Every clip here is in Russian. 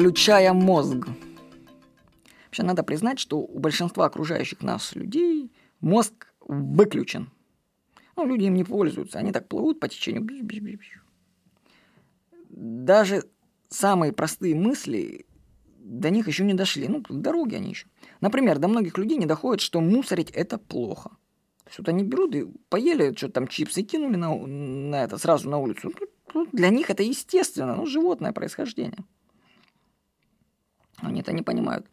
включая мозг. Вообще надо признать, что у большинства окружающих нас людей мозг выключен. Ну, люди им не пользуются, они так плывут по течению. Даже самые простые мысли до них еще не дошли. Ну, дороги они еще. Например, до многих людей не доходит, что мусорить – это плохо. То есть вот они берут и поели, что-то там чипсы кинули на это сразу на улицу. Для них это естественно, ну, животное происхождение. Они это не понимают.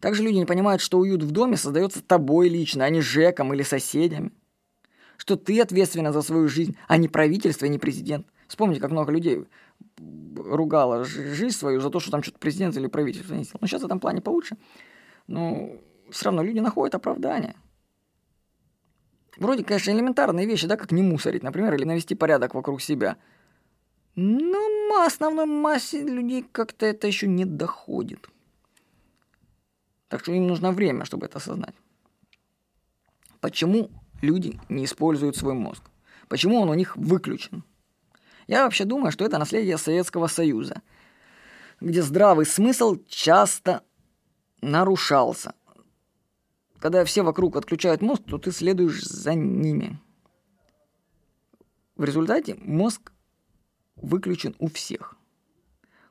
Также люди не понимают, что уют в доме создается тобой лично, а не ЖЭКом или соседями. Что ты ответственна за свою жизнь, а не правительство и не президент. Вспомните, как много людей ругало жизнь свою за то, что там что-то президент или правительство не сделал. Ну, сейчас в этом плане получше. Но все равно люди находят оправдание. Вроде, конечно, элементарные вещи, да, как не мусорить, например, или навести порядок вокруг себя. Но основной массе людей как-то это еще не доходит. Так что им нужно время, чтобы это осознать. Почему люди не используют свой мозг? Почему он у них выключен? Я вообще думаю, что это наследие Советского Союза, где здравый смысл часто нарушался. Когда все вокруг отключают мозг, то ты следуешь за ними. В результате мозг выключен у всех.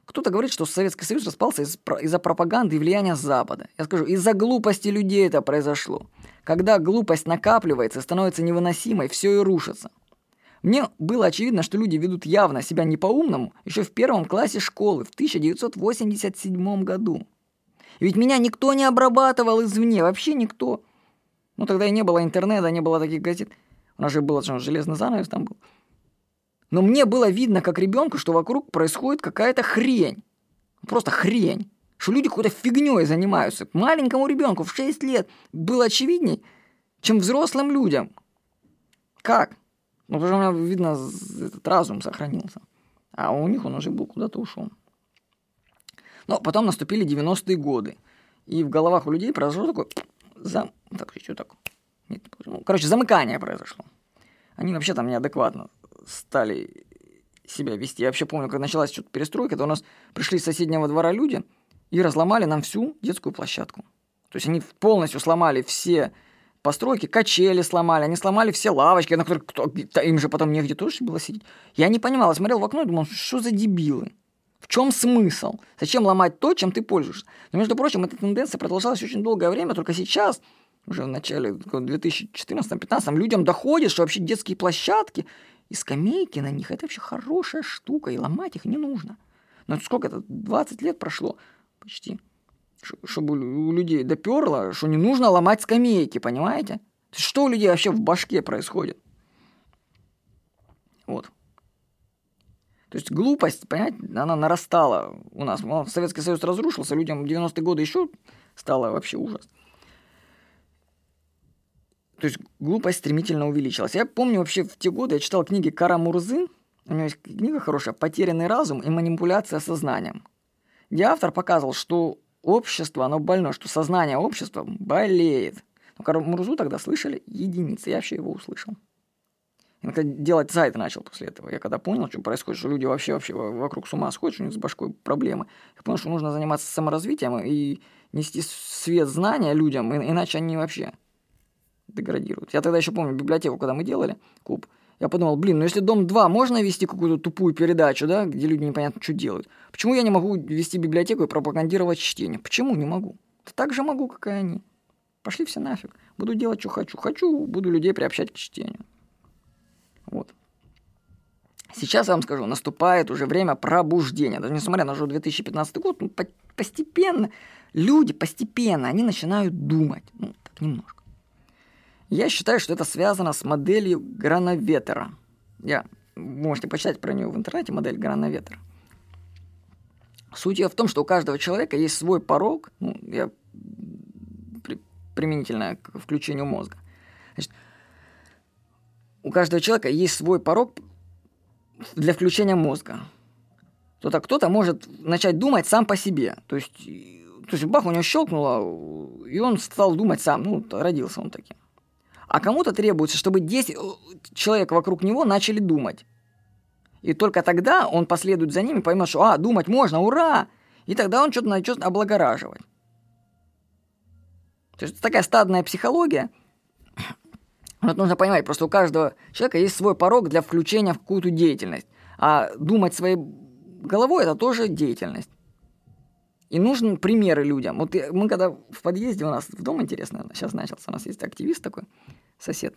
Кто-то говорит, что Советский Союз распался из-за пропаганды и влияния Запада. Я скажу, из-за глупости людей это произошло. Когда глупость накапливается и становится невыносимой, все и рушится. Мне было очевидно, что люди ведут явно себя не по-умному еще в первом классе школы в 1987 году. Ведь меня никто не обрабатывал извне, вообще никто. Ну, тогда и не было интернета, не было таких газет. У нас же был железный занавес там был. Но мне было видно, как ребенку, что вокруг происходит какая-то хрень. Просто хрень. Что люди какой-то фигней занимаются. Маленькому ребенку в 6 лет было очевидней, чем взрослым людям. Как? Ну, потому что у меня, видно, этот разум сохранился. А у них он уже был куда-то ушел. Но потом наступили 90-е годы. И в головах у людей произошло такое... замыкание произошло. Они вообще там неадекватно стали себя вести. Я вообще помню, как началась что-то перестройка, то у нас пришли с соседнего двора люди и разломали нам всю детскую площадку. То есть они полностью сломали все постройки, качели сломали, они сломали все лавочки, на которых им же потом негде тоже было сидеть. Я не понимал, я смотрел в окно и думал, что за дебилы? В чем смысл? Зачем ломать то, чем ты пользуешься? Но, между прочим, эта тенденция продолжалась очень долгое время, только сейчас, уже в начале 2014-2015, людям доходит, что вообще детские площадки и скамейки на них – это вообще хорошая штука, и ломать их не нужно. Но сколько это? 20 лет прошло почти, чтобы у людей доперло, что не нужно ломать скамейки, понимаете? Что у людей вообще в башке происходит? Вот. То есть глупость, понимаете, она нарастала у нас. Советский Союз разрушился, людям в 90-е годы еще стало вообще ужас. То есть глупость стремительно увеличилась. Я помню вообще в те годы я читал книги Кара Мурзы. У него есть книга хорошая «Потерянный разум и манипуляция сознанием», где автор показывал, что общество, оно больное, что сознание общества болеет. Но Кару Мурзу тогда слышали единицы. Я вообще его услышал. Я делать сайты начал после этого. Я когда понял, что происходит, что люди вообще вокруг с ума сходят, у них с башкой проблемы. Я понял, что нужно заниматься саморазвитием и нести свет знания людям, иначе они вообще... деградируют. Я тогда еще помню библиотеку, когда мы делали, куб, я подумал, блин, ну если Дом-2 можно вести какую-то тупую передачу, да, где люди непонятно что делают, почему я не могу вести библиотеку и пропагандировать чтение? Почему не могу? Да так же могу, как и они. Пошли все нафиг. Буду делать, что хочу. Буду людей приобщать к чтению. Вот. Сейчас я вам скажу, наступает уже время пробуждения. Даже несмотря на уже 2015 год, ну, постепенно, люди постепенно, они начинают думать. Ну, так немножко. Я считаю, что это связано с моделью Грановеттера. Можете почитать про нее в интернете, модель Грановеттера. Суть ее в том, что у каждого человека есть свой порог, применительно к включению мозга. Значит, у каждого человека есть свой порог для включения мозга. Кто-то может начать думать сам по себе, то есть бах, у него щелкнуло, и он стал думать сам, родился он таким. А кому-то требуется, чтобы 10 человек вокруг него начали думать. И только тогда он последует за ними, поймет, что думать можно, ура! И тогда он что-то начнет облагораживать. То есть такая стадная психология. Вот нужно понимать, просто у каждого человека есть свой порог для включения в какую-то деятельность. А думать своей головой – это тоже деятельность. И нужны примеры людям. Вот мы когда в подъезде у нас, в дом, интересно, сейчас начался, у нас есть активист такой, сосед.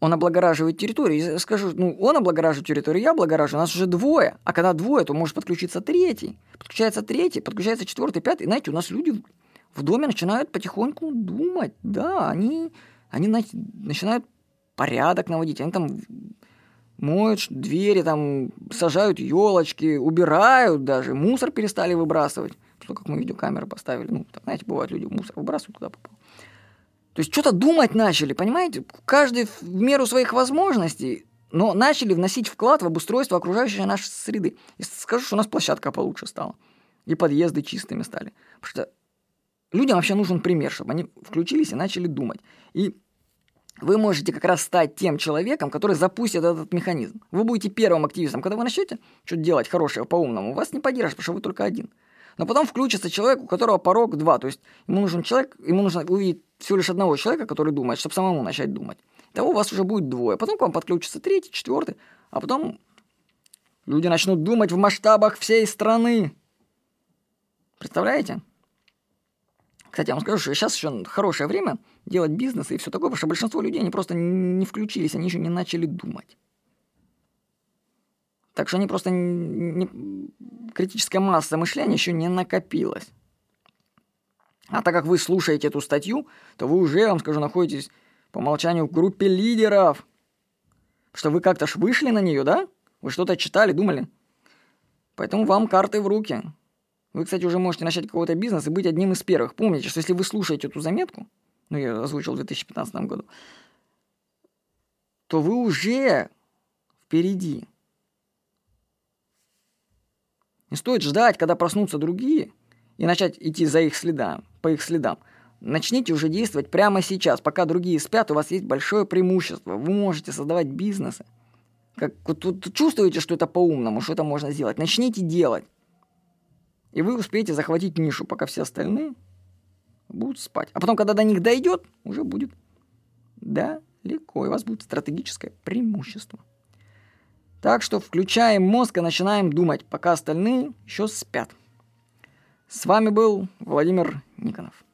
Он облагораживает территорию. И скажу, он облагораживает территорию, я облагораживаю. У нас уже двое. А когда двое, то может подключиться третий. Подключается третий, подключается четвертый, пятый. И знаете, у нас люди в доме начинают потихоньку думать. Да, они начинают порядок наводить. Они там моют двери, там сажают елочки, убирают даже. Мусор перестали выбрасывать. Что, как мы видеокамеры поставили. Так, знаете, бывают люди мусор выбрасывают, куда попало. То есть что-то думать начали, понимаете? Каждый в меру своих возможностей, но начали вносить вклад в обустройство окружающей нашей среды. И скажу, что у нас площадка получше стала. И подъезды чистыми стали. Потому что людям вообще нужен пример, чтобы они включились и начали думать. И вы можете как раз стать тем человеком, который запустит этот механизм. Вы будете первым активистом. Когда вы начнете что-то делать хорошее по-умному, вас не поддержишь, потому что вы только один. Но потом включится человек, у которого порог 2. То есть ему нужно увидеть всего лишь одного человека, который думает, чтобы самому начать думать. Итого у вас уже будет 2. Потом к вам подключится 3, 4, а потом люди начнут думать в масштабах всей страны. Представляете? Кстати, я вам скажу, что сейчас еще хорошее время делать бизнес и все такое, потому что большинство людей, они просто не включились, они еще не начали думать. Так что они просто критическая масса мышления еще не накопилась. А так как вы слушаете эту статью, то вы уже, я вам скажу, находитесь по умолчанию в группе лидеров. Что вы как-то ж вышли на нее, да? Вы что-то читали, думали. Поэтому вам карты в руки. Вы, кстати, уже можете начать какой-то бизнес и быть одним из первых. Помните, что если вы слушаете эту заметку, я ее озвучил в 2015 году, то вы уже впереди. Не стоит ждать, когда проснутся другие, и начать идти по их следам. Начните уже действовать прямо сейчас. Пока другие спят, у вас есть большое преимущество. Вы можете создавать бизнесы. Как вот, чувствуете, что это по-умному, что это можно сделать? Начните делать. И вы успеете захватить нишу, пока все остальные будут спать. А потом, когда до них дойдет, уже будет далеко. И у вас будет стратегическое преимущество. Так что включаем мозг и начинаем думать, пока остальные еще спят. С вами был Владимир Никонов.